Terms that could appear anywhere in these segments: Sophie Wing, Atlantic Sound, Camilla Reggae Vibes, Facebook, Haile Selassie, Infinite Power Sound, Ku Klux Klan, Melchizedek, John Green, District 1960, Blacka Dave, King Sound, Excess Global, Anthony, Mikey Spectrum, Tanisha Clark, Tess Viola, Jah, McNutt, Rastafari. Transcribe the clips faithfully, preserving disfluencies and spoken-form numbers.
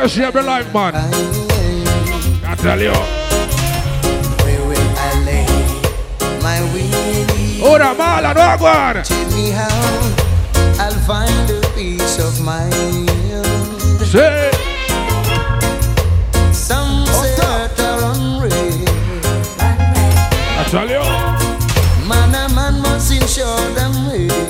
worship every life, man. I tell you. Where will I lay my weary? Oh, the mala, no one. Tell me how I'll find a peace of mind. Say. Some set are unreal. I tell you. Man, a man must ensure them real.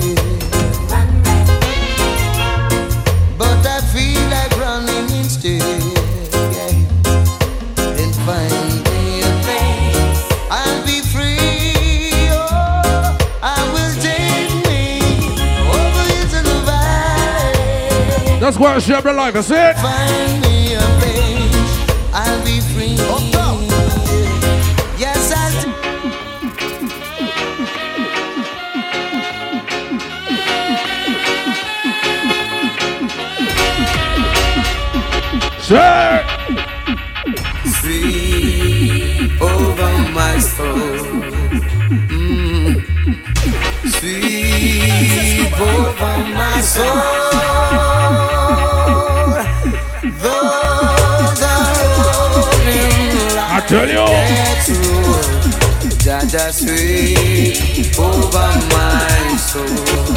That's why I share my life, that's it. Find me a place, I'll be free. Oh, no. Yes, I'll do. Sure. Sweep over my soul. Mm. Sweep over my soul. I tell you, Jaja sweep over my soul.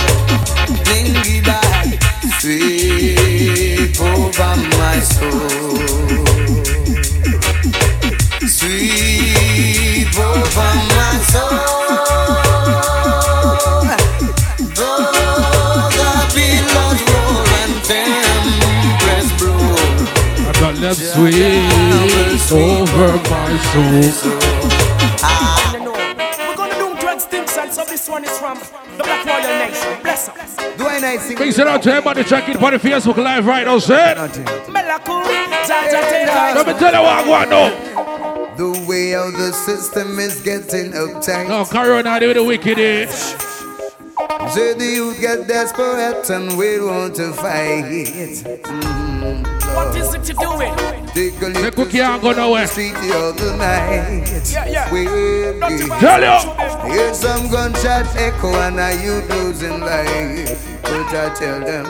Bring it back, sweep over my soul. Sweep over my soul. Though the billows roll and tempest blow, but let's sweep over my soul. Ah. We're gonna do drugs, things, and so this one is from the Black Royal Nation. Bless us. Do I nice thing? Big shout out to everybody checking for the Facebook Live right now, sir. Let me tell you what I want now. The way of the system is getting uptight. No, carry on, I do the wicked itch. So the youth get desperate and we want to fight. Mm-hmm. What is it you're doing? The cookie ain't going nowhere. Yeah, yeah. We will tell you. Hear some gunshots echo and are you losing life? But I tell them.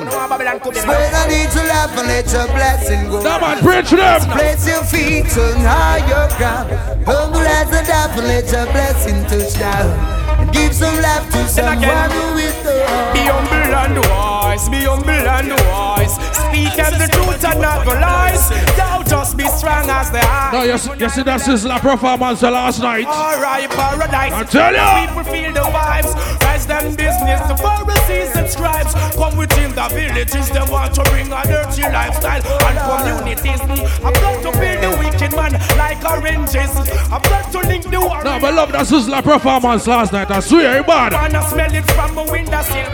Spread a need to laugh and let your blessing go. Come on, preach them. Place your feet on higher ground. Don't let the laugh and let your blessing touch down. Give some life to someone who is the be humble and wise, be humble and wise. Speak as the truth and not the lies. Thou just be strong as the heart. No, you see that sizzler performance last night. Alright, paradise. I tell ya. People feel the vibes. Rise them business, the Pharisees and scribes. Come within the villages, they want to bring a dirty lifestyle. And communities, I've got to build the wicked man like oranges. I've got to link the war. No, but love that sizzler performance last night. I swear, you bad. I wanna smell it from my window sill.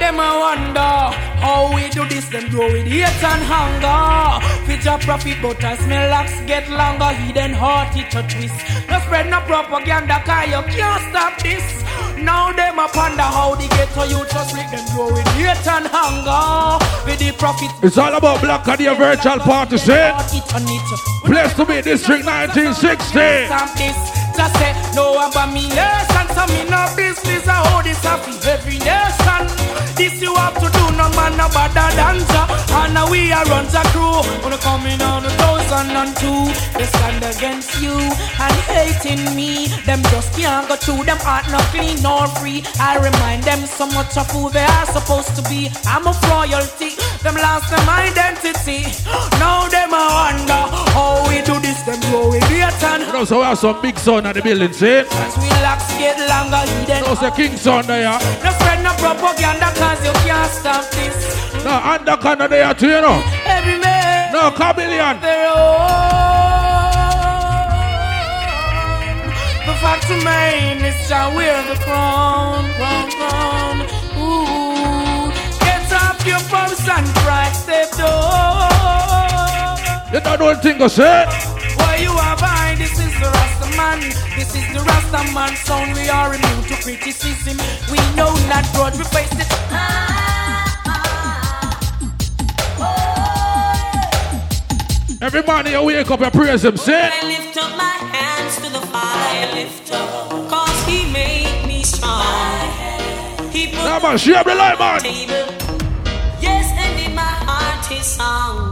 Them I wonder how we do this. Them grow with hate and hunger. Fit your profit butter, smell locks get longer. Hidden heart, it a twist. No spread no propaganda, cause you can't stop this. Now them a ponder how the ghetto youth just split them grow with hate and hunger. With the profit. It's all about Blacka Dave virtual party, say. Place to be District nineteen sixty. I say, no one but me nation, so me no business, I hold this up in every nation. This you have to do, no man, no better dancer. And now we are runs a crew, gonna come in on a thousand and two. They stand against you and hating me. Them just can't go through, them aren't no clean nor free. I remind them so much of who they are supposed to be. I'm of royalty, them lost them identity. Now them are under, how we do this, them go with great and you know, so we have some big son at the building, see? As we locks get longer, he then... No, so King Sound there. No spread no propaganda, cause you can't stop this. No, undercover there too, you know. Every man... No, chameleon. The fact remains, it's that we're the crown, crown, crown. Ooh, get up your pumps and cry, step door. You don't know anything, you say? Why you are buying this is the rasta man, this is the rasta man sound. We are immune to criticism. We know not broad, we face it. Ah, ah, ah. Every morning you wake up and praise him, say. I lift up my hands to the fire, I lift up, cause he made me strong. He put nah, man, she every light, man. Table. Yes, and in my heart his song.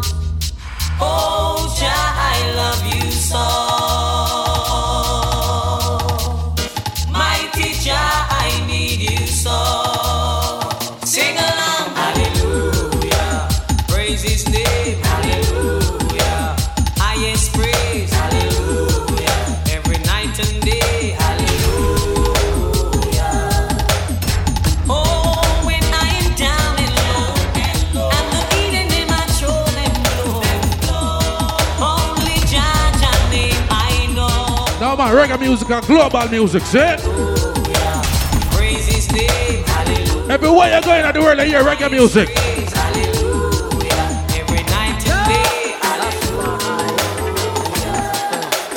Reggae music and global music, see? Everywhere you're going in the world, you hear reggae music.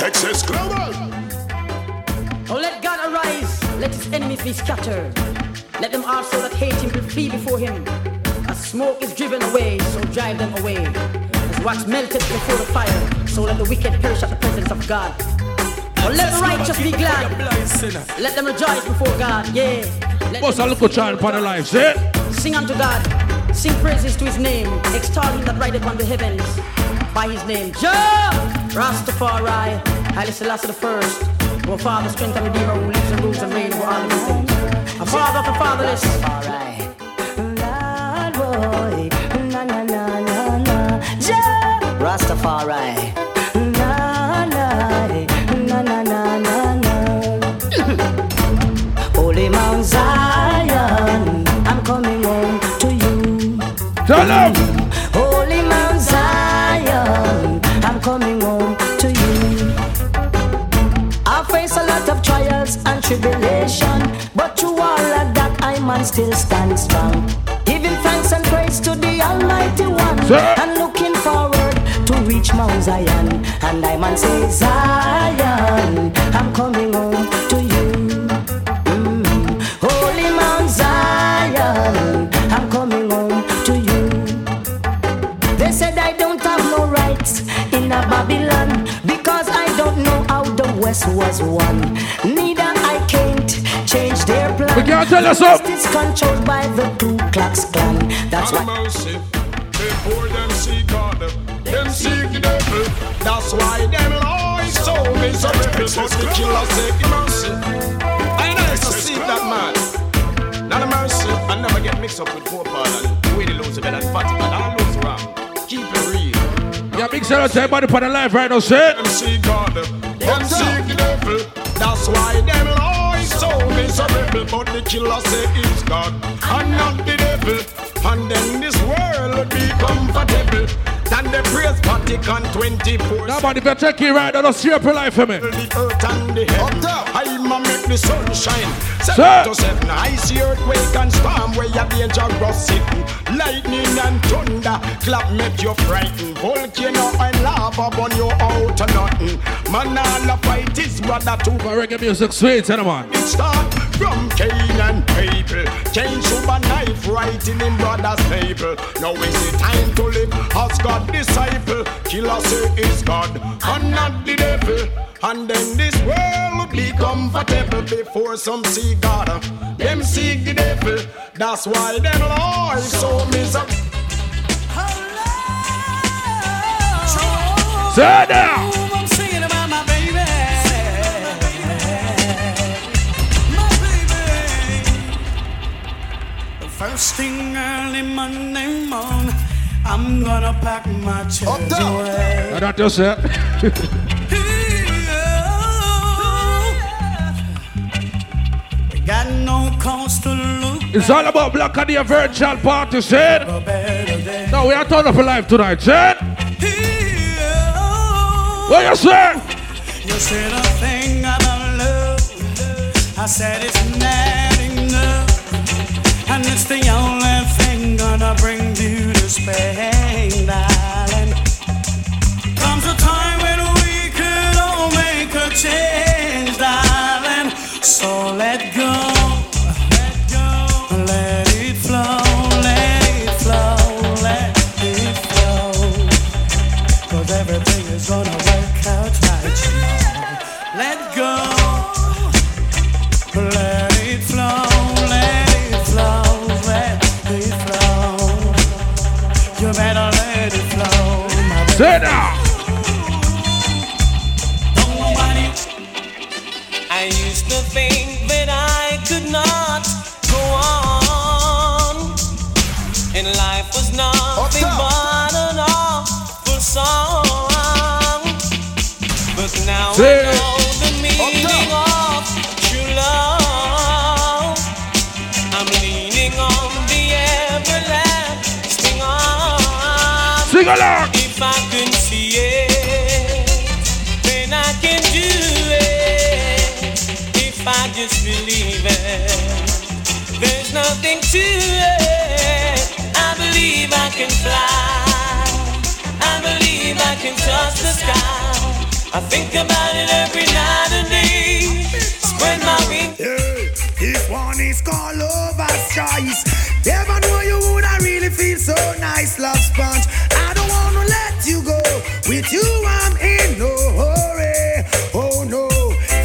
Excess Global. Oh, let God arise, let his enemies be scattered. Let them also that hate him will flee before him. As smoke is driven away, so drive them away. As wax melted before the fire, so let the wicked perish at the presence of God. Oh, let the righteous be glad. Let them rejoice before God. Yeah. What's a little child upon the lives, eh? Sing unto God. Sing praises to his name. Extol him that rideth on the heavens. By his name. Jah! Rastafari. Haile Selassie the first. Our Father, strength and Redeemer, who lives and rules and reigns over all the nations. A father of the fatherless. Rastafari. Na na na na na. Jah! Rastafari. Zion, I'm coming home to you. Holy Mount Zion, I'm coming home to you. I face a lot of trials and tribulation, but through all of that I man still stand strong, giving thanks and praise to the Almighty One, and looking forward to reach Mount Zion. And I man say, Zion, I'm coming home to you. I'm coming home to you. They said I don't have no rights in a Babylon, because I don't know how the West was won. Neither I can't change their plan. We can't tell us up. It's controlled by the Ku Klux Klan. That's why. Before them see God, them see the devil. That's why them lies so miserable. Because the killer take mercy. I never see that man. Not a mercy, I never get mixed up with poor pardon. You ain't lose a bit and fatty, but I lose around. Keep it real. Yeah, big shout out to everybody for the life right now, sir. Them see God, them see the devil. That's why them lies so miserable. But the killer say it's God and not the devil. And then this world would be comfortable. Then the praise Vatican twenty-four. Now, man, if you take it right, don't see your life for me. The earth and the heaven. I'ma make the sun shine. Seven to seven, I see earthquake and storm where you're dangerous sitting. Lightning and thunder, clap make you frightened. Volcano and lava burn you out to nothing. Man, all the fight is brother to my reggae music, sweet, man. It start from Cain and Abel. Cain shoot a knife right in him brother's table. Now is the time to live as God. Disciple, killer say is God and not the devil. And then this world be comfortable before some see God, them seek the devil. That's why them all so miserable. Hello, sit down. I'm singing about my baby, my baby. The first thing early Monday morning. I'm gonna pack my chairs away. I don't do that. Got no cause to look. It's all about Blacka Dave virtual party, said. No, we are turning up for life tonight, said. What you say? You said a thing about love. I said it's not enough, and it's the only thing gonna bring you. Spain, darling. Comes a time when we could all make a change, darling. So let go, let go, let it flow, let it flow, let it flow. 'Cause everything is gonna work out right, you know. Let go, let it flow, let it flow, let it flow. You better let it flow, my baby. Sing along. If I can see it, then I can do it. If I just believe it, there's nothing to it. I believe I can fly. I believe I can touch the sky. I think about it every night and day. Spread my wings. Hey, if one is called lover's choice, never know you would I really feel so nice, love sponge. I don't wanna let you go. With you I'm in no hurry. Oh no,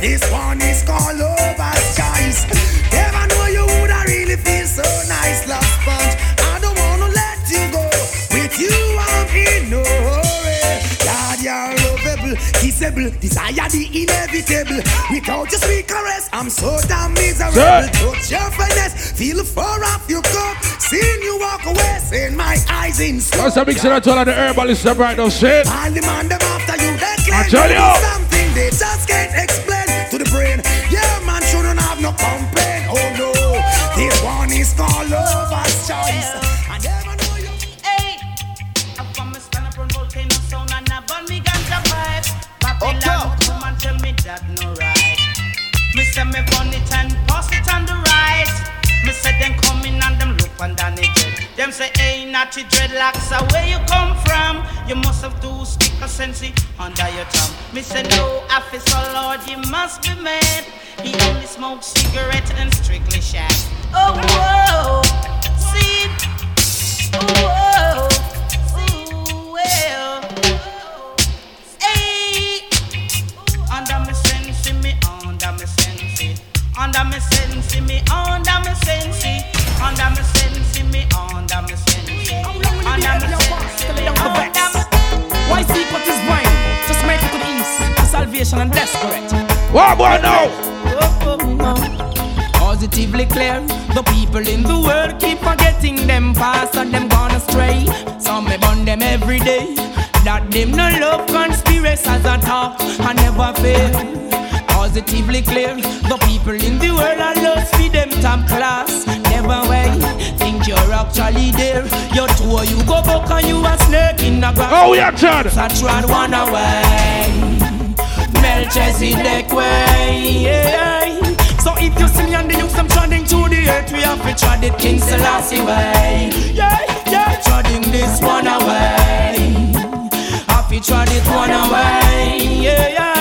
this one is called lover's choice. Never know you would I really feel so nice, love sponge. I don't wanna let you go. With you I'm in no hurry. God, you're lovable, kissable, desire the inevitable. Without your sweet caress, I'm so damn miserable. Sir. Touch your finesse, feel far off your cup. Seeing you walk away, seeing my eyes in smoke. That's a big shit I told her the herbalist to write those shit. I'll demand them after you, they claim to be something they just can't explain to the brain. Yeah, man shouldn't have no complaint. Oh no, this one is called lover's choice. I never know you. Hey, I'm from a stand up on volcano sound and I burn me ganja vibe. Babylon, come and tell me that no right. Me say me burn it and pass it on the right. Me say them come in and them look and then it. Them say, hey, naughty dreadlocks, where you come from? You must have two stick of sensi under your tongue. Me say, no, officer, Lord, you must be mad. He only smokes cigarettes and strictly shack. Oh, whoa, see, oh, whoa, ooh, well, hey, under me sensi, me under me sensi. Under me sensi, me under me sensi. Under me sensi, me under me sensi. Under me sensi, me under me. Why seek what is mine? Just make it to the east. To salvation and desperate. What boy now? Positively clear. The people in the world keep forgetting them past and them gone astray. Some me burn them every day. That them no love conspiracy as a talk. I never fail. Positively clear, the people in the world are lost for them time class. Never way, think you're actually there. You're two or you go buck and you a snake in a bag. Oh, yeah, Chad! Such run one away. Melchizedek way. Yeah. So if you see me and the youth, I'm trotting to the earth. We have to trod it King Selassie way. Yeah, yeah. Trodding this one away. Have to trod it one away. Yeah, yeah.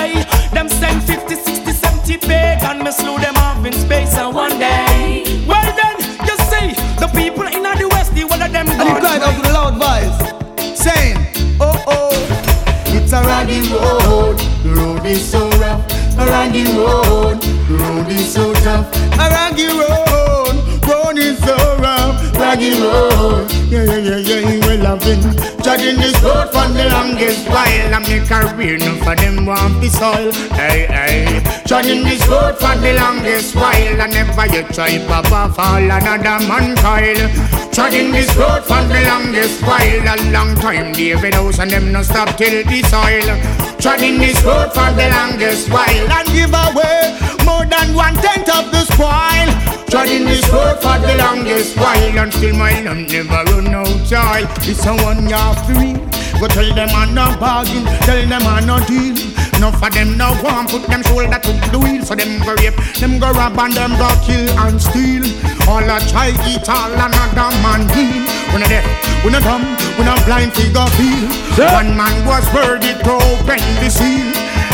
Them send fifty, sixty, seventy peg and me slew them off in space and one day. Well then, you see, the people in the West, the one of them. And he cried out with a loud voice, saying, oh oh, it's a raggy road, the road is so rough. A raggy road, the road is so tough. A raggy road, road is so rough. Raggy road, yeah yeah yeah yeah, we're loving. Judging this road for the longest while, I make a career no for them want this all. Hey, hey. Judging this road for the longest while, I never you try papa fall another man coil. Judging this road for the longest while, a long time David House and them no stop till the soil. Judging this road for the longest while, and give away more than one tenth of the spoil. Judging this road for the longest while, until my love never run out joy. It's a one yard. Free. Go tell them I'm not bargain, tell them I'm not deal. No for them no one put them shoulder to the wheel. So them go rape, them go rob and them go kill and steal. All a try eat all another man deal. When a deaf, when a dumb, when a blind figure feel. One man was worthy to open the seal.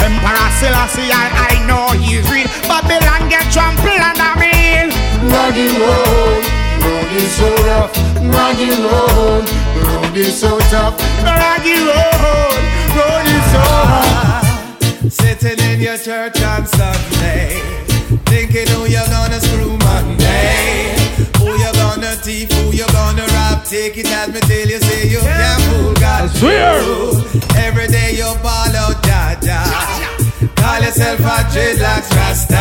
Emperor Selassie I, I know he's real. Babylon get trampled and I mean raggy road, road is so rough. Raggy road, road is so tough. Raggy road, road is so hard. Sitting in your church on Sunday, thinking who you're gonna screw Monday. Who you're gonna thief, who you're gonna rob. Take it at me till you say you can't fool God. Every day you follow Jaja. Call yourself a dreadlocks rasta.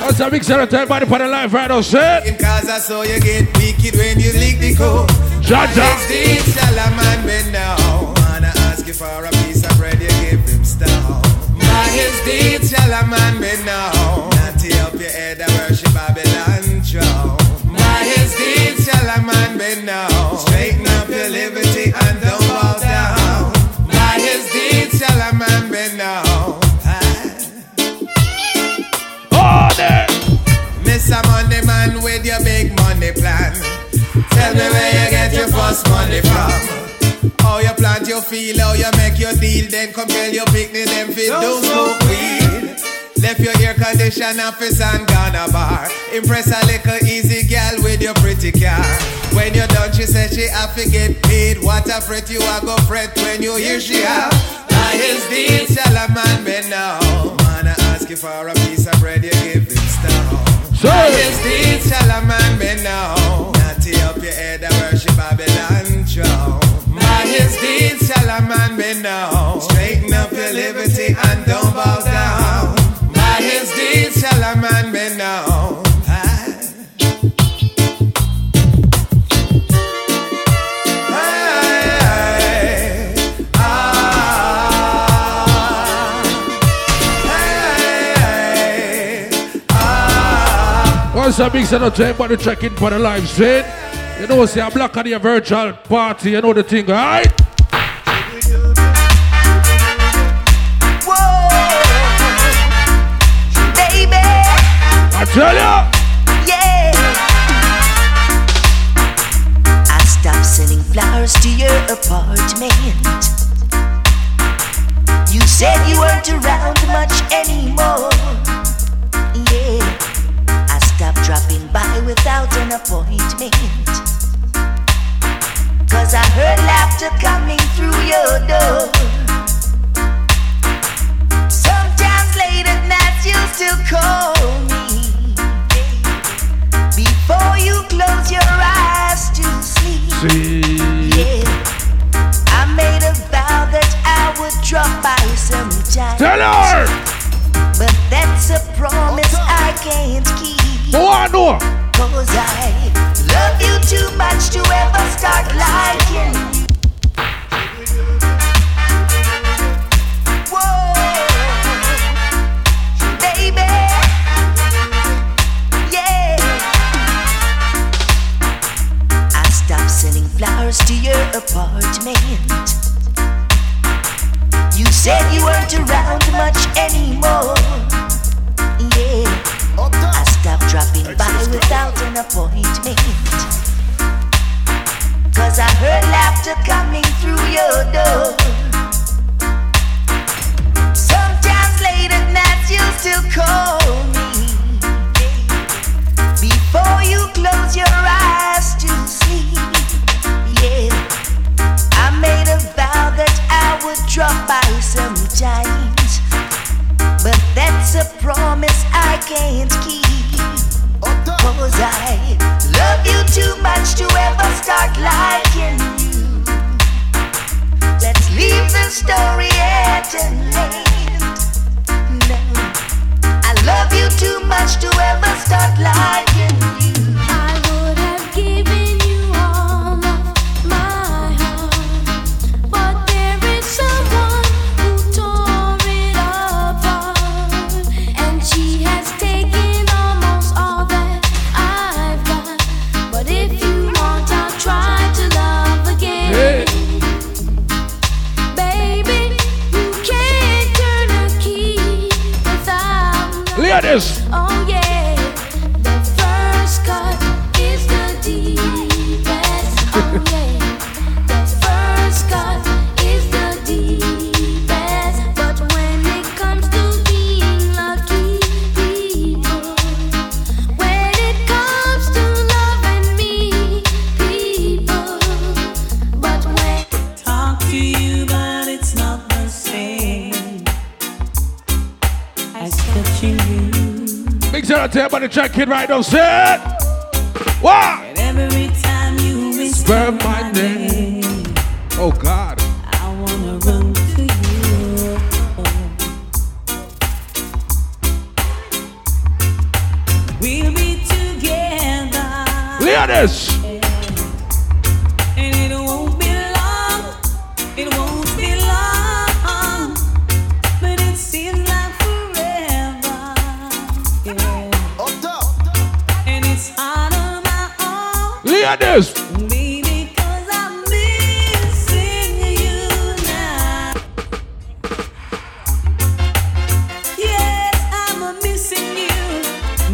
That's a big shout out to everybody for the live right now, shit. In Gaza, so you get wicked when you lick the code. Jaja. It's the Salaman men now. Wanna ask you for a piece of bread, you give him stone. My is the Salaman men now. Natty up your head, I worship Babylon Joe. My is the Salaman men now. Straighten up your liberty and don't fall down. a money man with your big money plan. Tell me where you get your first money from. How you plant your feel, how you make your deal. Then come tell your picnic, them feel don't smoke weed. Left your air condition office and gone a bar. Impress a little easy girl with your pretty car. When you're done, she said she have to get paid. What a fret you are go fret when you hear she have. That is the shall a man be now. Wanna ask you for a piece of bread, you give him stone. That is the shall a man be now. Natty up your head and worship Babylon throne. That is the shall a man be now. Straighten up your liberty and don't bow down. That is the shall a man be now. Once I mix another time, but the check in for the live stream. You know, say I'm Blacka Dave virtual party, you know the thing, right? Whoa, baby. I tell you. Yeah. I stopped sending flowers to your apartment. You said you weren't around much anymore. Yeah. Stop dropping by without an appointment, 'cause I heard laughter coming through your door. Sometimes late at night you still call me before you close your eyes to sleep. See. Yeah, I made a vow that I would drop by sometime. Tell her! But that's a promise I can't keep. Oh, I know. 'Cause I love you too much to ever start liking you. Whoa, baby. Yeah. I stopped sending flowers to your apartment. You said you weren't around much anymore. Yeah. I stopped dropping by without an appointment, 'cause I heard laughter coming through your door. Sometimes late at night you still call me before you close your eyes to sleep. Yeah, I made a vow that I would drop by sometime. But that's a promise I can't keep, 'cause I love you too much to ever start liking you. Let's leave the story at an end. No, I love you too much to ever start liking you. I would have given you all of my heart, but there is someone who told. Yes. Oh yeah, the first cut is the deepest. Oh yeah, the first cut is the deepest. But when it comes to being lucky people, when it comes to loving me, people, but when talk to you, but it's not the same as touching you. Everybody check it right now, sit. Wow. Every time you whisper my name, oh God, I wanna run to you. We'll be together. Leonis. And it won't be long. It won't be long. But it seems like forever. Yeah. This. Maybe 'cause I'm missing you now. Yes, I'm missing you.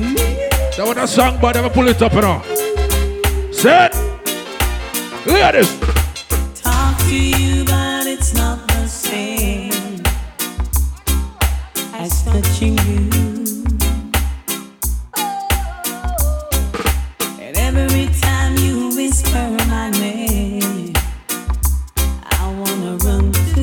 Missing That was a song, but I'm going to pull it up, you know. Set. Look at this. Talk to you, but it's not the same as touching you. And every time you whisper my name, I want to run to you.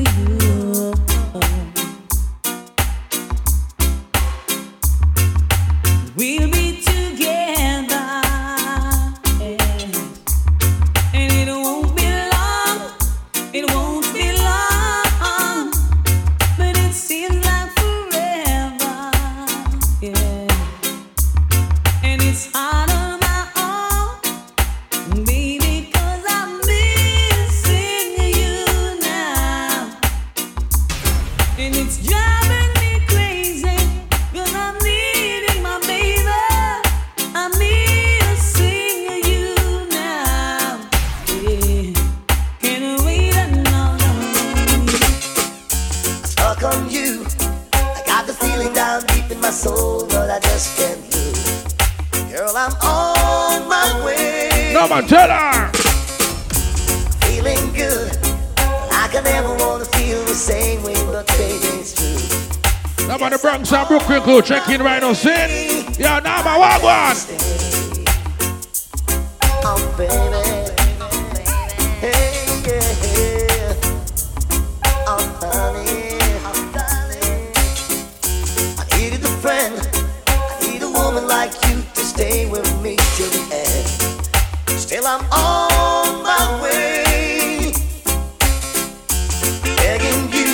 We'll be go check in right now, sin. Yo, now my wagwan. Oh, baby. Hey, yeah. Oh, darling. Oh, darling. I needed a friend. I need a woman like you to stay with me till the end. Still, I'm on my way. Begging you,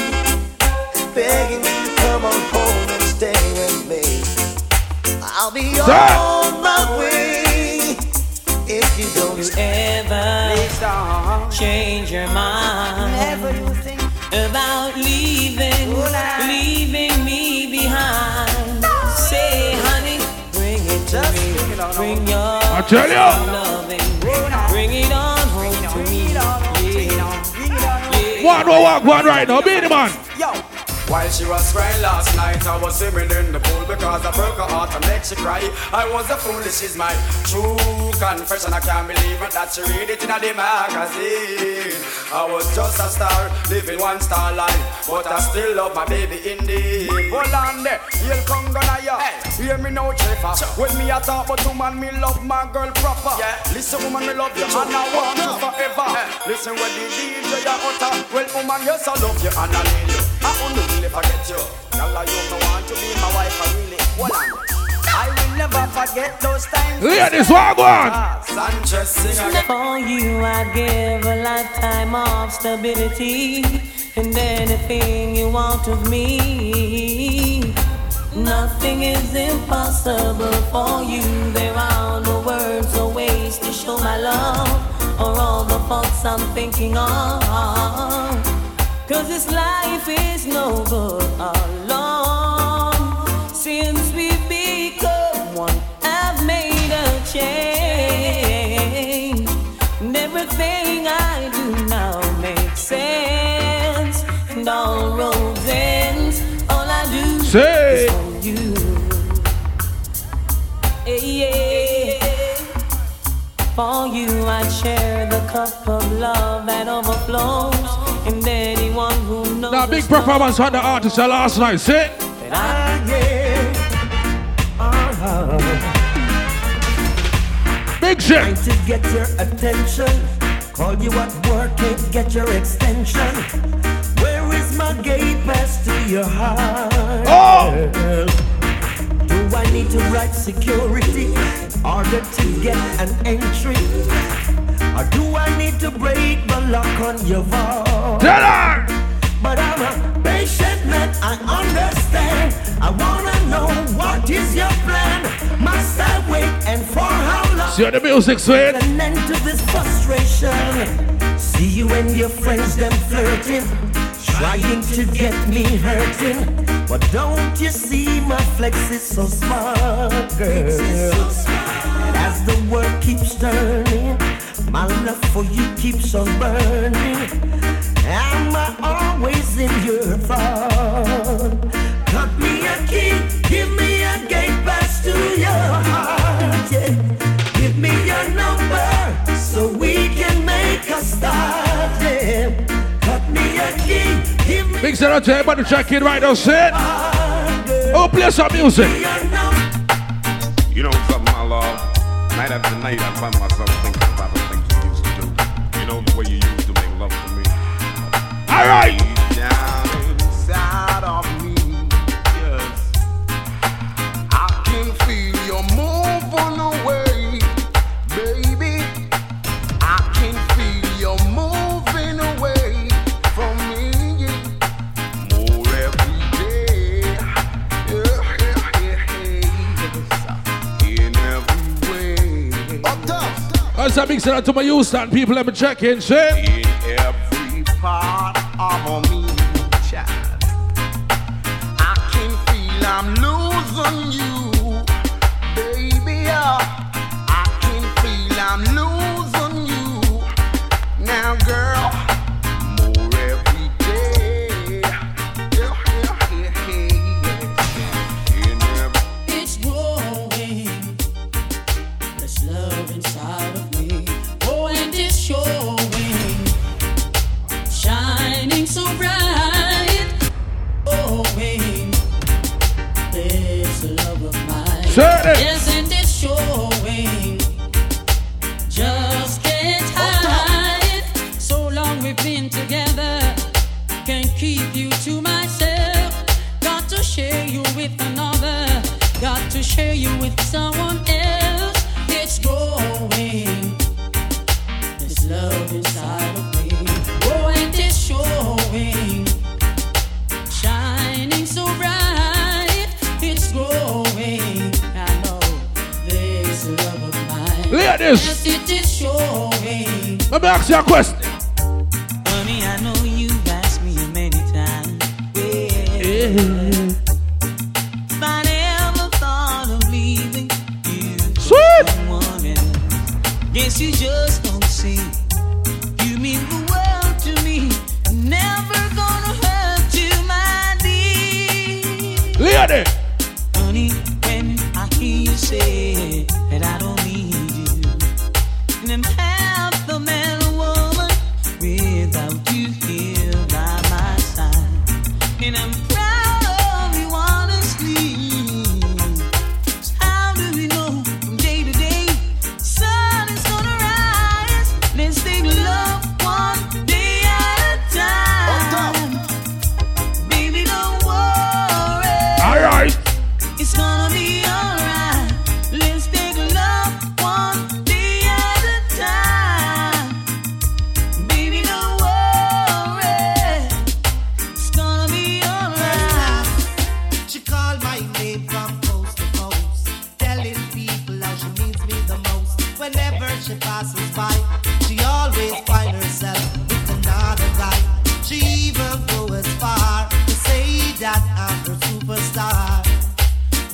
begging you to come on home. I'll be on my way if you don't you ever change your mind never you think about leaving, leaving me behind. No. Say, honey, bring it to Just me. Bring, it on bring your I tell you. Loving. Bring it on home to me. One more walk, one right now, be the man. Yo. While she was crying last night, I was swimming in the pool because I broke her heart and made she cry. I was a fool, this is my true confession. I can't believe it that she read it in the magazine. I was just a star, living one star life, but I still love my baby indeed. Hold on there, you'll come gonna ya. Hear me now, Chaffer. When me I talk about woman, me love my girl proper. Yeah. Listen, woman, me love you and I want you forever. Hey. Listen, when the D J I utter, well, woman, yes I love you and I need you. I only will forget you. Now I don't want to be my wife. I really want well, I will never forget those times. Look this one, one. Sanchez singing. For you, I give a lifetime of stability and anything you want of me. Nothing is impossible for you. There are no words or ways to show my love or all the faults I'm thinking of. 'Cause this life is no good alone. Since we've become one, I've made a change. And everything I do now makes sense. And all roads ends. All I do Say. is for you. Hey, yeah. For you I share the cup of love that overflows. And anyone who knows now, big performance on the artist last night, see? That I gave our love. Big shit. Trying to get your attention. Call you at work, can't get your extension. Where is my gate pass to your heart? Oh! Do I need to write security in order to get an entry? Or do I need to break the lock on your vault? But I'm a patient man, I understand. I wanna know what is your plan. Must I wait and for how long? See the music, sweet. An end to this frustration. See you and your friends, them flirting. Trying to get me hurting. But don't you see my flex is so smart, girl? And as the world keeps turning, my love for you keeps on burning. Am I always in your fault? Cut me a key, give me a gate pass to your heart. Give me your number so we can make a start. Yeah. Cut me a key. Give me big shout out to everybody checking right now, set. Oh, play some music. You know something, my love? Night after night, I find myself thinking about the things we used to do. You know the way you used to make love to me. All right. Down inside of me. A big shout out to my Houston people. Let me check in, shit. In every part of me, child, I can feel I'm losing you, baby. I can feel I'm losing you now, girl. More every day. It's growing. There's love inside of me. Showing, shining so bright. Oh, wait, there's a love of mine. Isn't it showing? Just can't hide it. So long we've been together, can't keep you to myself. Got to share you with another, got to share you with someone else. It's growing. Love inside of me, oh, and it's showing, shining so bright, it's growing. I know there's a love of mine. Look at this. Yes, it is showing. Let me ask you a question. Honey, I know you've asked me many times. Yeah. Yeah. Guess you just don't see. You mean the world to me. Never gonna hurt you, my dear. Leon. Honey, when I hear you say that I don't need you, and I'm half the man or woman without you here by my side, and I'm proud of you, honestly. So how do we know from day to day?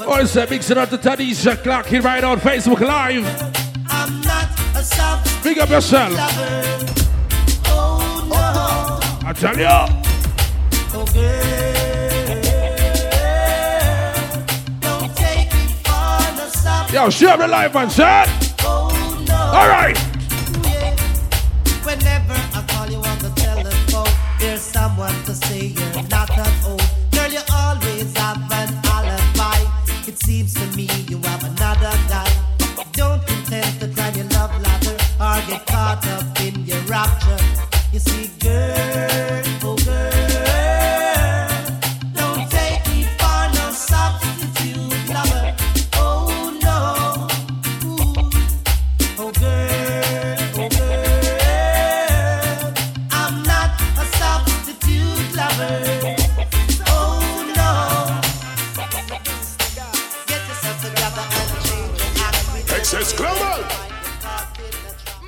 Also, big shout out to Tanisha Clark here right on Facebook Live. I'm not a soft big up yourself. Oh, no. I tell you. Oh, girl, don't take me for the soft. Yo, share the live man, son. Oh, no. All right. Yeah. Whenever I call you on the telephone, there's someone to say you're not at home. Girl, you always have an alibi. It seems to me you have another guy. Don't intend to climb your love ladder or get caught up in your rapture. You see, girl, oh girl, don't take me for no substitute lover. Oh no, ooh. Oh girl, oh girl, I'm not a substitute lover. Excess Global.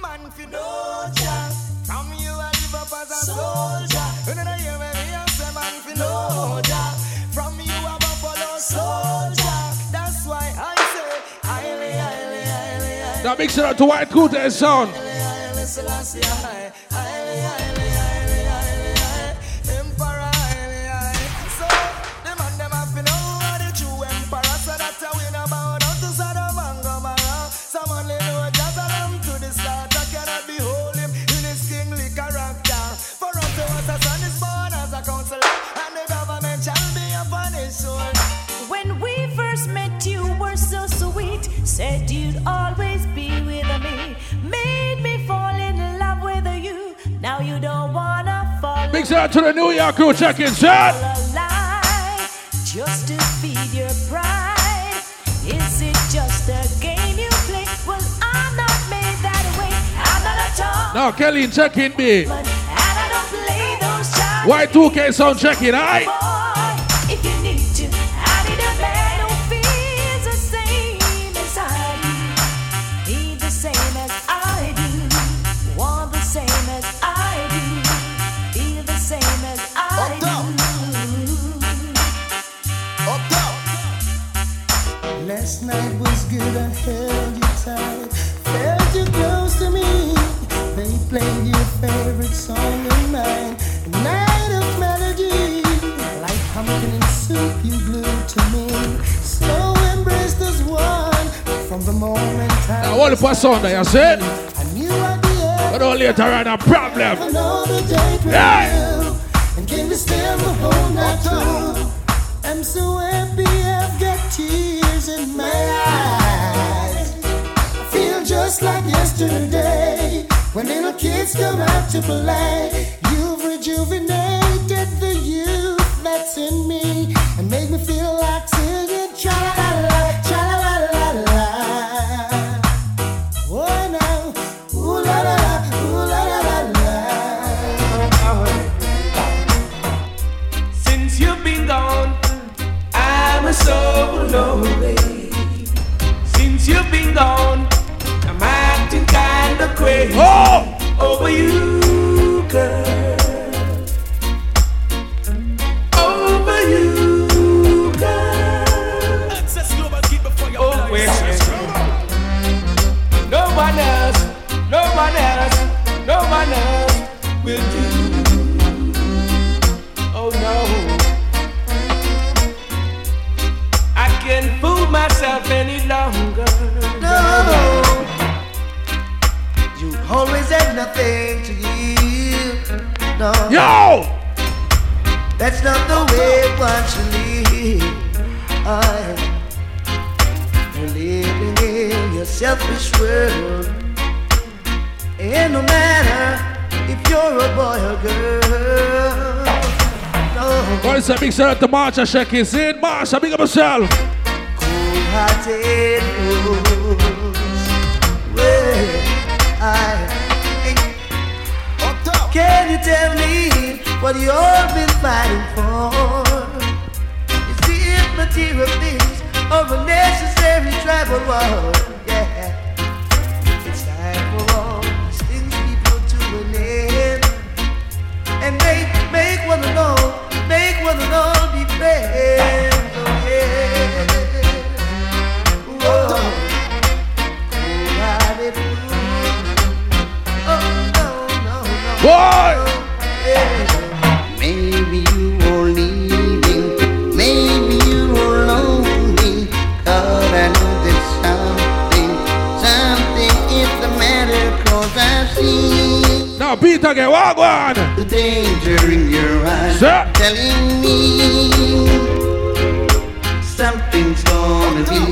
Man, if you know just come you and live up as a soldier. And then I hear me say, man, if you know just from you a buffalo soldier. That's why I say, highly, highly, highly, highly. Now mix it up to White Coot and Sound. Big shout out to the New York crew. Check it out. Just to feed your pride. Is it just a game you play? Well, I'm not made that way. I'm not a dog. Now, Kelly, check in, B. Y two K sound check in, aight? If you need to, I need a man who feels the same as I do. Need the same as I do. Want the same as I do. Feel the same as I do. Up down. Up down. Last night was good, I held you tight. Felt you close to me. They played your favorite song of mine. Night of melody, like pumpkin and soup you glued to me. So embraced as one from the moment I. I want to pass on there, you see? I knew I'd be able, but only later on a problem. I know the date with you, and can we stand the whole night through? I'm so happy I've got tears in my eyes. I feel just like yesterday when little kids come out to play. Rejuvenated the youth that's in me and made me feel like singing cha-la-la-la, cha-la-la-la-la. Oh no, ooh-la-la-la, ooh-la-la-la-la. Since you've been gone, I'm so lonely. Since you've been gone, I'm acting kind of crazy. Oh! Over you, girl. Will do. Oh no, I can't fool myself any longer. No, you always had nothing to give. No, yo, that's not the way one should live. I, you're living in your selfish world, and no matter if you're a boy or girl, no. Boys, a big shout out to Marsha, check his in. Marsha, big up yourself. Cold-hearted rules. Well, I, can you tell me what you've been fighting for? Is it material things or a necessary tribal war? Yeah, it's time for all these things people to believe. And make, make one and all, make one and all be friends. Oh yeah. Whoa. Oh no, no, no. Boy! Yeah. Maybe you were leaving, maybe you were lonely. Cause I know there's something, something is the matter. Cause I've seen. Now beat again, walk on. Danger in your eyes, sir, telling me something's gonna be.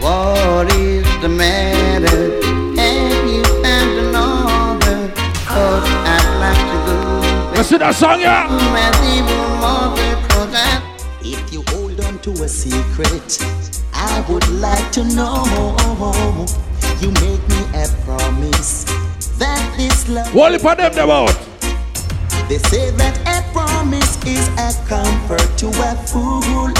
What is the matter? Have you found another? Cause I'd like to go. Let's see that song, yeah. If you hold on to a secret, I would like to know. You make me a promise that this love. What if I them about? They say that a promise is a comfort to a fool.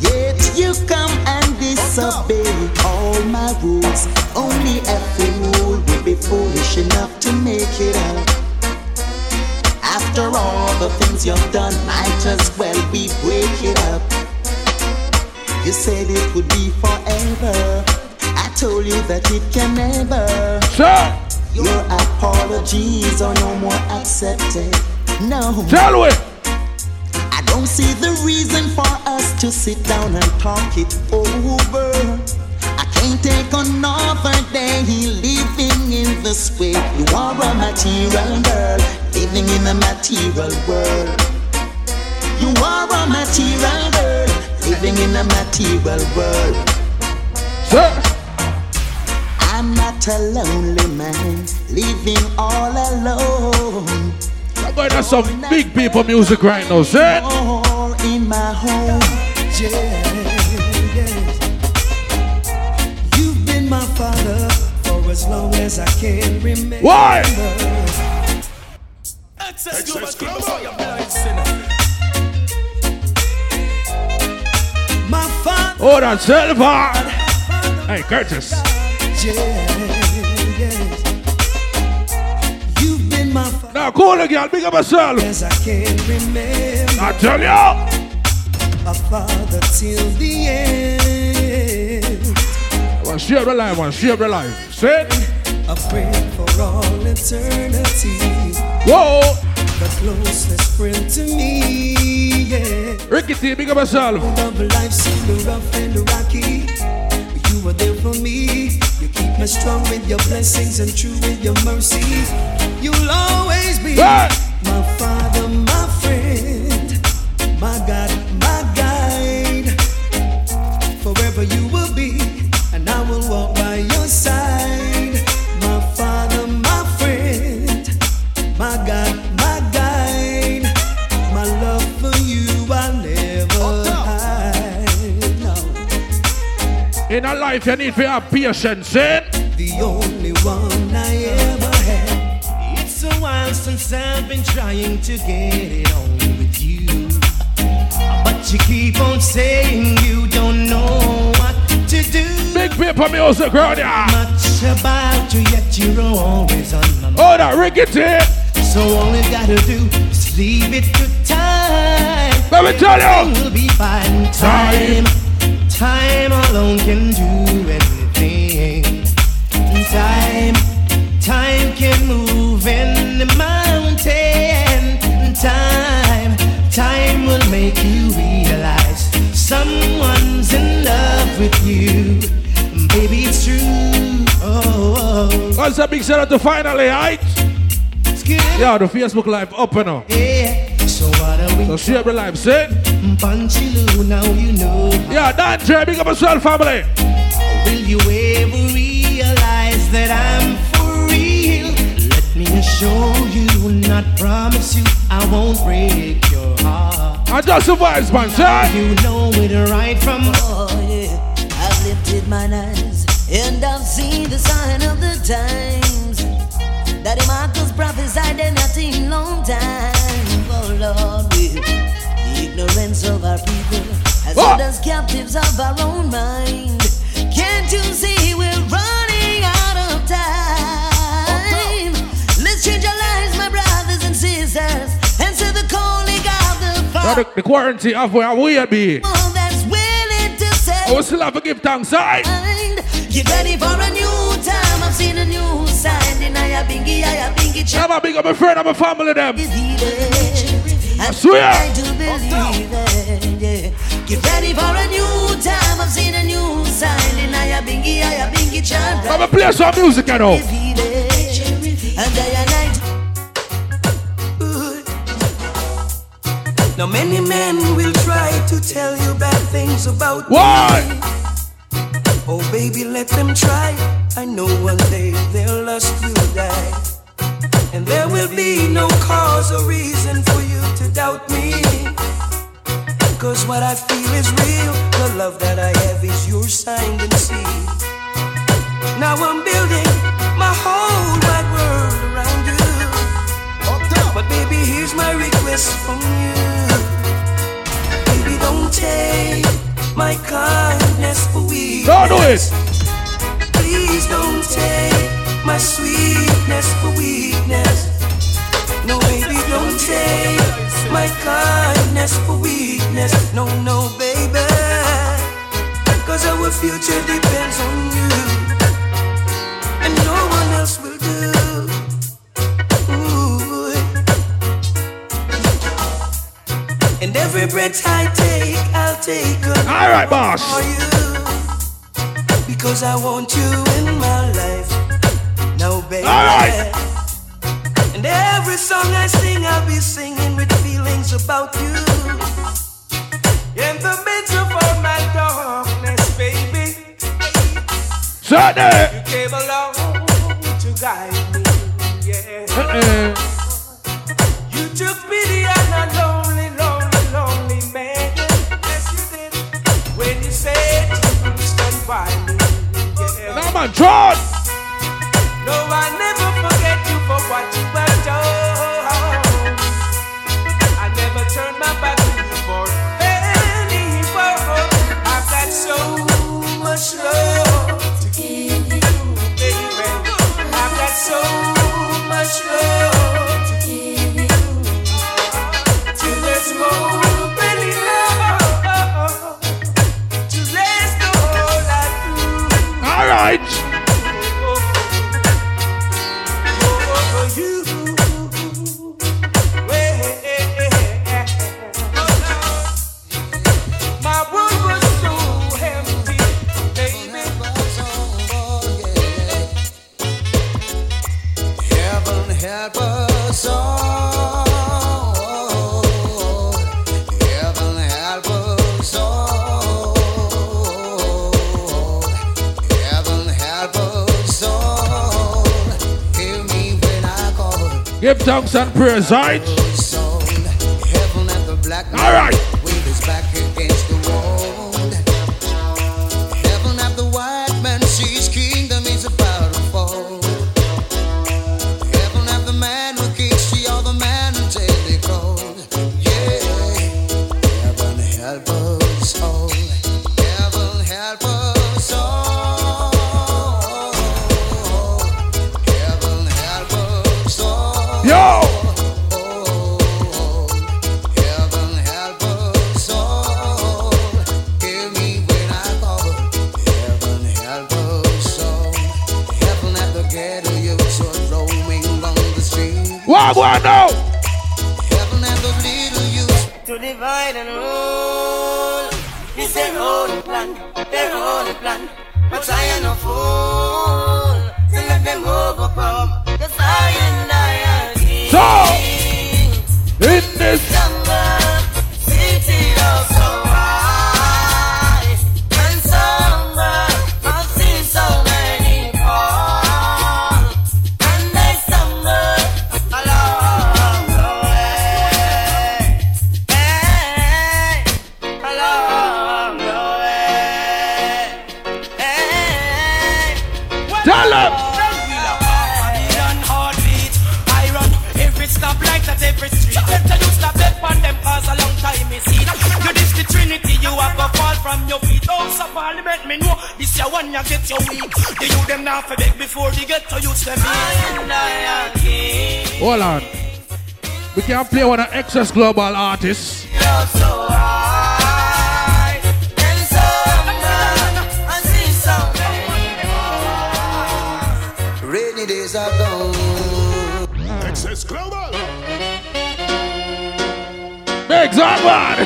Yet you come and disobey all my rules. Only a fool would be foolish enough to make it out. After all the things you've done, might as well we break it up. You said it would be forever. I told you that it can never. Sure. Your apologies are no more accepted. No. Tell it. I don't see the reason for us to sit down and talk it over. I can't take another day living in this way. You are a material girl. Living in a material world, You are a material girl, living in a material world. Sir. I'm not a lonely man, living all alone. I'm going to some big people music right now, sir. All in my home, yeah, yeah. You've been my father for as long as I can remember. Why? Excess Global. Hold on, Silver. Hey, Curtis. Yeah, yeah. You've been my father. Now, call the girl, big up herself. Yes, I can't remember. I tell you. A father till the end. Well, share the life, one, share the life. Sit. I pray for all eternity. Whoa. The closest friend to me, yeah. Rickety, big up myself. Love life seemed rough and rocky, but you were there for me. You keep me strong with your blessings and true with your mercy. You'll always be hey. My father, my friend, my God, my guide. Forever you will be, and I will walk by your side. My father, my friend, my God. In a life you need to have patience, eh? The only one I ever had. It's a while since I've been trying to get it on with you, but you keep on saying you don't know what to do. Big people music, girl, yeah. Much about you, yet you're always on my mind. Oh, that rickety. So all you gotta do is leave it to time. Let me tell you, you'll be fine. Time, time. Time alone can do anything. Time, time can move any mountain. Time, time will make you realize someone's in love with you. Baby, it's true. Oh, oh. What's up, big shout out to finally, right? Yeah, the Facebook Live up and up. Yeah. So what are we? So share the live, see? Bunchilu, now you know. Yeah, that Jay, big up yourself, family. Will you ever realize that I'm for real? Let me assure you, not promise you, I won't break your heart. I just survived, man, sir. You know it right from. Oh, yeah, I've lifted mine eyes and I've seen the sign of the times. Daddy Marcus prophesied and nothing long time. Oh, Lord, we. Ignorance of our people has made us captives of our own mind. Can't you see we're running out of time? Let's change our lives, my brothers and sisters. Answer the calling of the Father. The, the quarantine of where we be. Oh, that's willing to say. I will still have to give thanks, I. Get ready for a new time. I've seen a new sign. And I have been, I have been. I'm a big up my friend, I'm a family them. I swear. I do believe it, yeah. Get ready for a new time. I've seen a new sign. And I have been, I have been, get right. I'm a play some music, I know. And day and night. Now many men will try to tell you bad things about me. Why? Oh baby, let them try. I know one day their lust will die. And there will be no cause or reason for you to doubt me, cause what I feel is real. The love that I have is your signed and sealed. Now I'm building my whole wide world around you. But baby, here's my request from you. Baby, don't take my kindness for weakness. Don't do it. Please don't take my sweetness for weakness. No, baby, don't take my kindness for weakness. No, no, baby, cause our future depends on you, and no one else will do. Ooh. And every breath I take, I'll take a all right, boss, for you, because I want you in my life. No, baby. All right. And every song I sing, I'll be singing with feelings about you. In the midst of all my darkness, baby, Sunday. You came along to guide me, yeah. Uh-uh. You took pity on a lonely, lonely, lonely man. Yes, you did. When you said you stand by me, yeah. Now my God. No, I never forget you for what you were done. I never turned my back on you for anyone. I've got so much love to give you, baby. I've got so much love to give you. Till there's more really love to last the whole life through. All right. Give thanks and prayers, right? All right. Play one of Excess Global artists. So high, so many rainy days are gone. Excess Global. Big Zambad.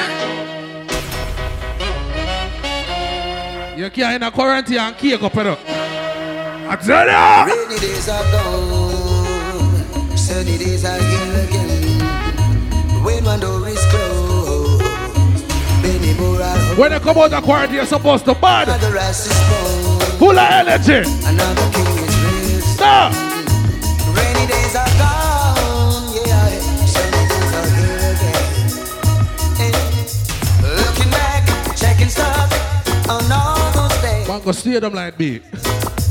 You can't in a quarantine and cake up it up. I tell you. Rainy days are gone. Sunny days are here again. When they come out of quarantine, you're supposed to bad. Full of energy. Another king is raised. No. Rainy days are gone. Yeah, sunny days are here again. Looking back, checking stuff on all those days. One go steer them like me.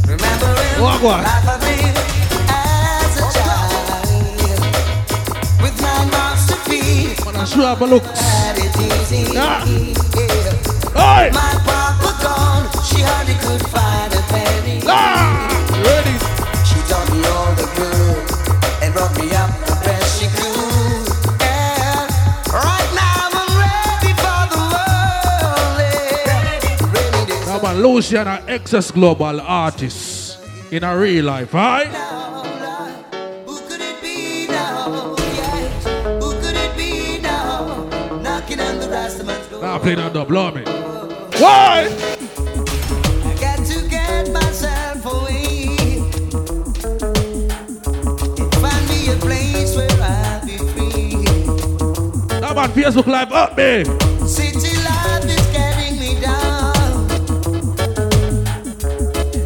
Remembering what life I've been as a child. With my mouth to feed. I'm sure I'll look. Yeah. Hey. My papa gone, she hardly could find a penny. Ah. Ready. She taught me all the good and brought me up the best she could. And right now I'm ready for the world. Ready this. Now my Lucian are Excess Global artists in a real life, right? I play that dub, love me. Why? I got to get myself away. Find me a place. Come on, Facebook Live, up me. City life is carrying me down.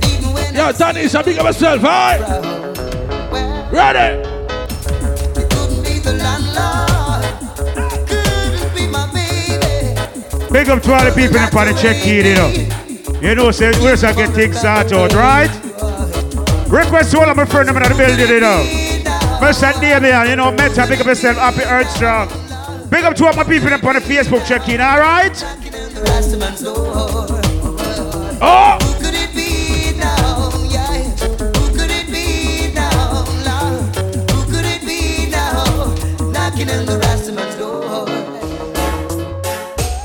Even when yo, Danny, I'm big of myself, right? Well, ready? It couldn't be the landlord. Couldn't be my baby. Big up to all the people in the check key, you know. You know, say, we're going to get things started, right? Request to all of my friends in the building, you know. Mister David, you know, Meta, big up yourself, happy earth strong. Big up to all my people up on the Facebook check-in, alright? Oh! Who could it be now? Yeah. Who could it be now? Who could it be now? Knocking on the Rastaman's door.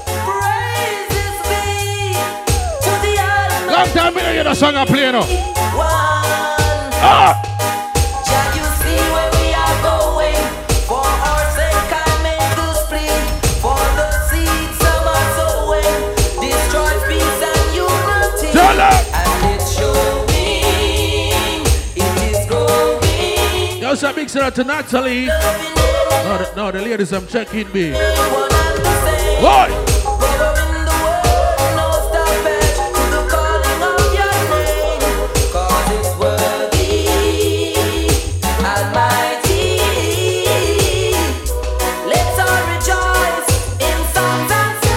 Praises be to the island. Long time we don't hear the song I play now. Oh! How's that mixer to Natalie? No, the, no, the ladies, I'm checking me. Boy! Let's all rejoice in songs and say,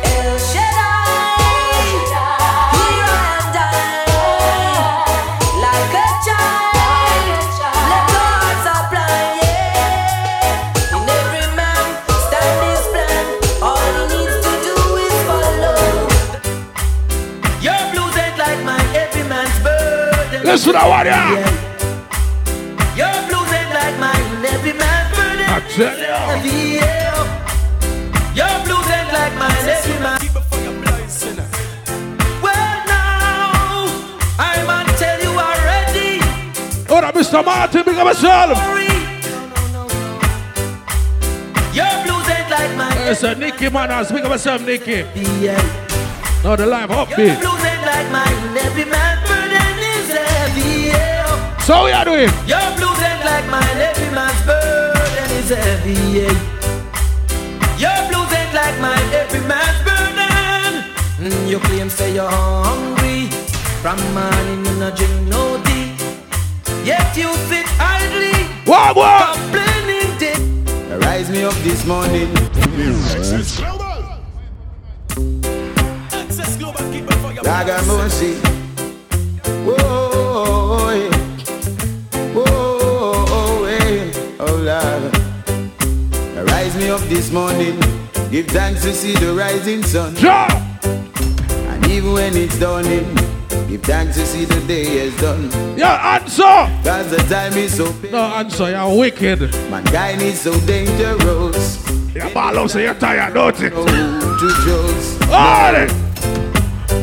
El Shaddai, here and I, like a child. Listen to what you yeah. Your blues ain't like mine, every man's burden. I tell you. Your blues ain't like mine, every man's burden. Well, now, I might tell you already. Hold up, Mister Martin, big up yourself. No, no, no, no. Your blues ain't like mine. Yes, sir, Nikki, man, speak of yourself, Nikki. Yeah. No, the live up, your blues ain't like mine, every man's burden. So we are doing. Your blues ain't like mine, every man's burden is heavy. Your blues ain't like mine, every man's burden. Mm, you claim say you're hungry. From morning you no drink no tea. Yet you sit idly. What what? Complaining day. Rise me up this morning. Excess Global. Excess Global, keep it for your Lagamusi. Whoa. Rise me up this morning, give thanks to see the rising sun. Sure. And even when it's dawning, give thanks to see the day is done. Yeah, answer. Cause the time is so big. No, answer, you're wicked. Mankind is so dangerous. Yeah, but I say you're tired, don't it? Oh,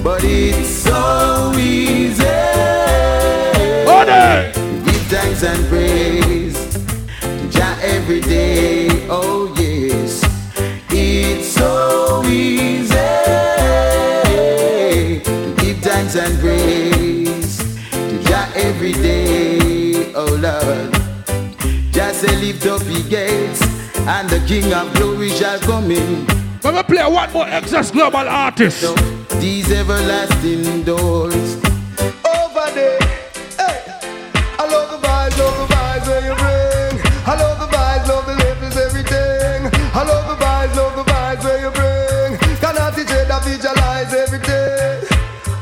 but it's so easy. Oh, give thanks and praise. Every day, oh yes, it's so easy to give thanks and praise to Jah every day, oh Lord. Jah say lift up the gates and the King of Glory shall come in. Let me play one more Excess Global artist. So, these everlasting doors over there. Hey, I love the vibes, love the vibes where you bring. I love the vibes, love the labels, everything. I love the vibes, love the vibes where you bring. Cannot teach it, I visualize everything.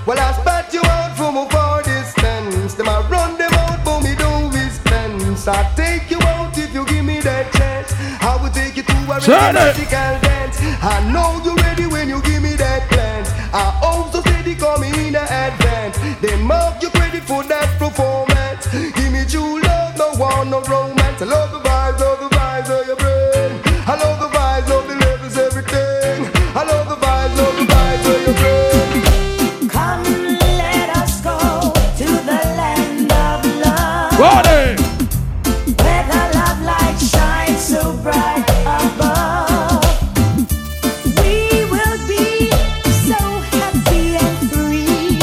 Well, I spat you out for my power distance. Them I run them out for me, don't dispense. I take you out if you give me that chance. I will take you to a magical dance. I know you're ready when you give me that glance. I also say they call me in advance. They mark you credit for that performance. Give me true love, no one, no romance. I love the vibes, love the vibes of your brain. I love the vibes, love the levels, everything. I love the vibes, love the vibes of your brain. Come, let us go to the land of love. Ready. Where the love light shines so bright above. We will be so happy and free.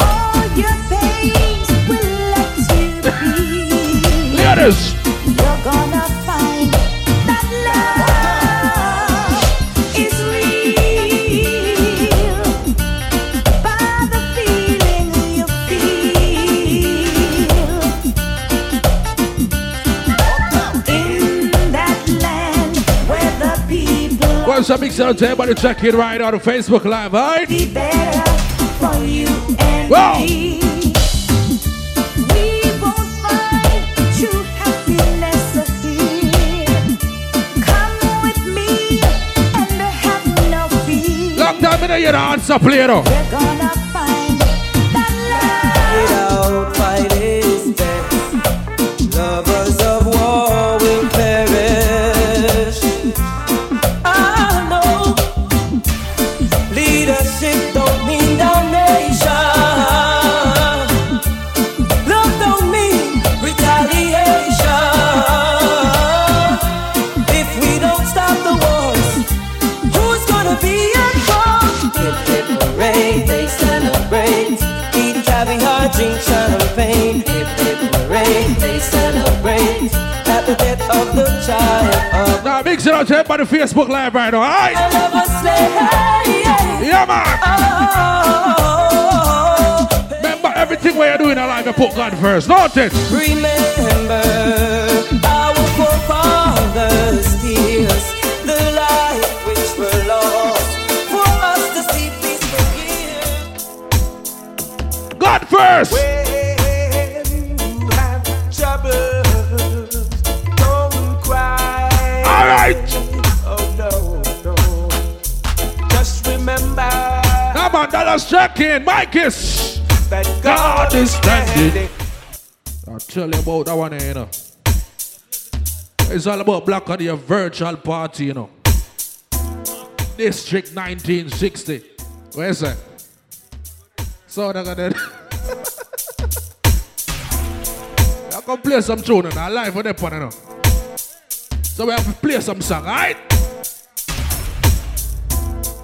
All your pains will let you be. You're gonna find that out some big sound to everybody checking right out on Facebook Live, alright? Be better for you and wow. me. We won't find true happiness of here. Come with me and have no fear. Long time in a year, answer player. You're gonna find that love. Without fighting. Now mix it up to everybody Facebook Live right now, alright? Yeah man! Remember everything we are doing alive, you put God first, notice! Remember our forefathers' tears, the life which were lost, for us to see peace forgive. God first! When you have trouble, oh no, no. Just remember. Come on, Dallas checking. Mike is. That God, God is standing. I'll tell you about that one, you know. It's all about Blacka Dave virtual party, you know. District nineteen sixty. Where's that? So they're gonna. I'm gonna play some tune and I live on that one, you know. So we have to play some song, right?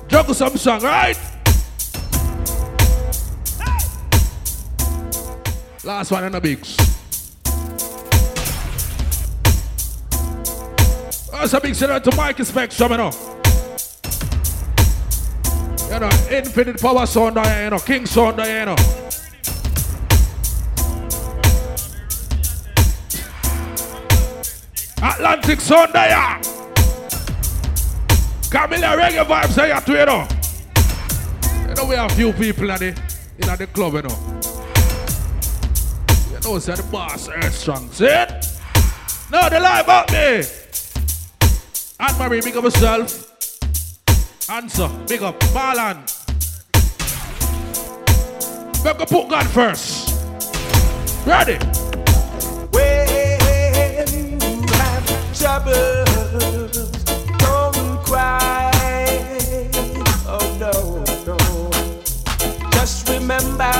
Juggle some song, right? Hey! Last one in the mix. That's a big shout out to Mikey Spectrum, you know. You know, Infinite Power Sound, you know, King Sound, you know. Atlantic Sound, yeah. Camilla Reggae Vibes, yeah, too, you know. You know, we have few people in the, in the club, you know. You know, say the boss, earth strong, see it? No, they lie about me. Aunt Marie, big up herself. Answer, big up, Marlon. We're going to put God first. Ready? Troubles, don't cry, oh no, no, just remember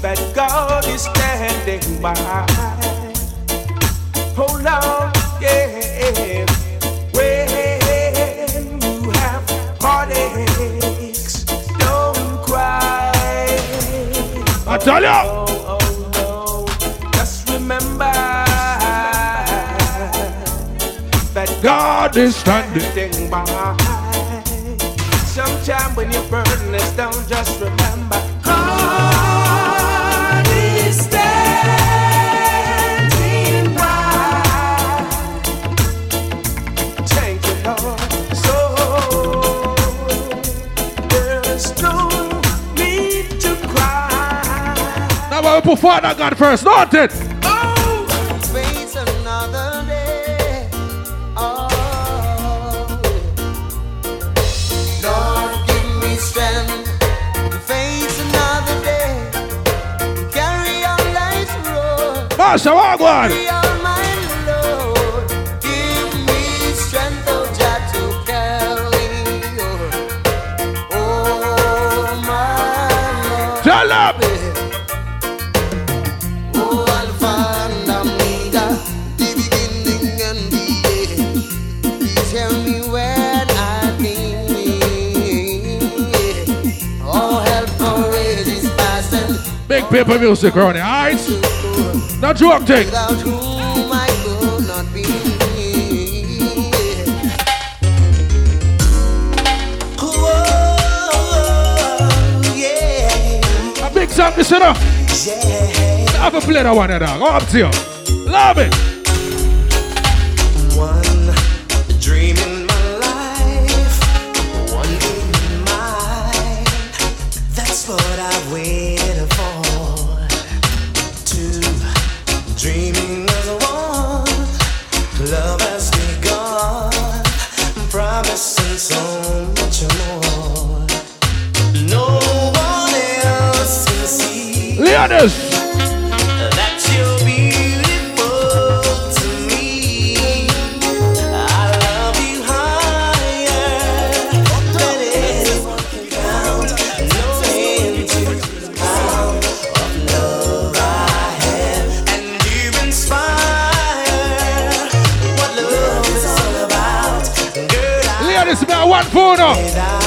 that God is standing by, hold on, yeah, when you have heartaches, don't cry, oh, I tell you. God is standing by. Sometime when your burden is down, just remember God is standing by. Thank you, Lord. So there is no need to cry. Now I will put Father God first, not it. So I want it. Big paper music, Ronnie, alright? Not you uptake. Without whom I could not be. Oh, yeah. A big song, listen up. Yeah. Have a play that one, dog. Up to you. Love it. One One phone up.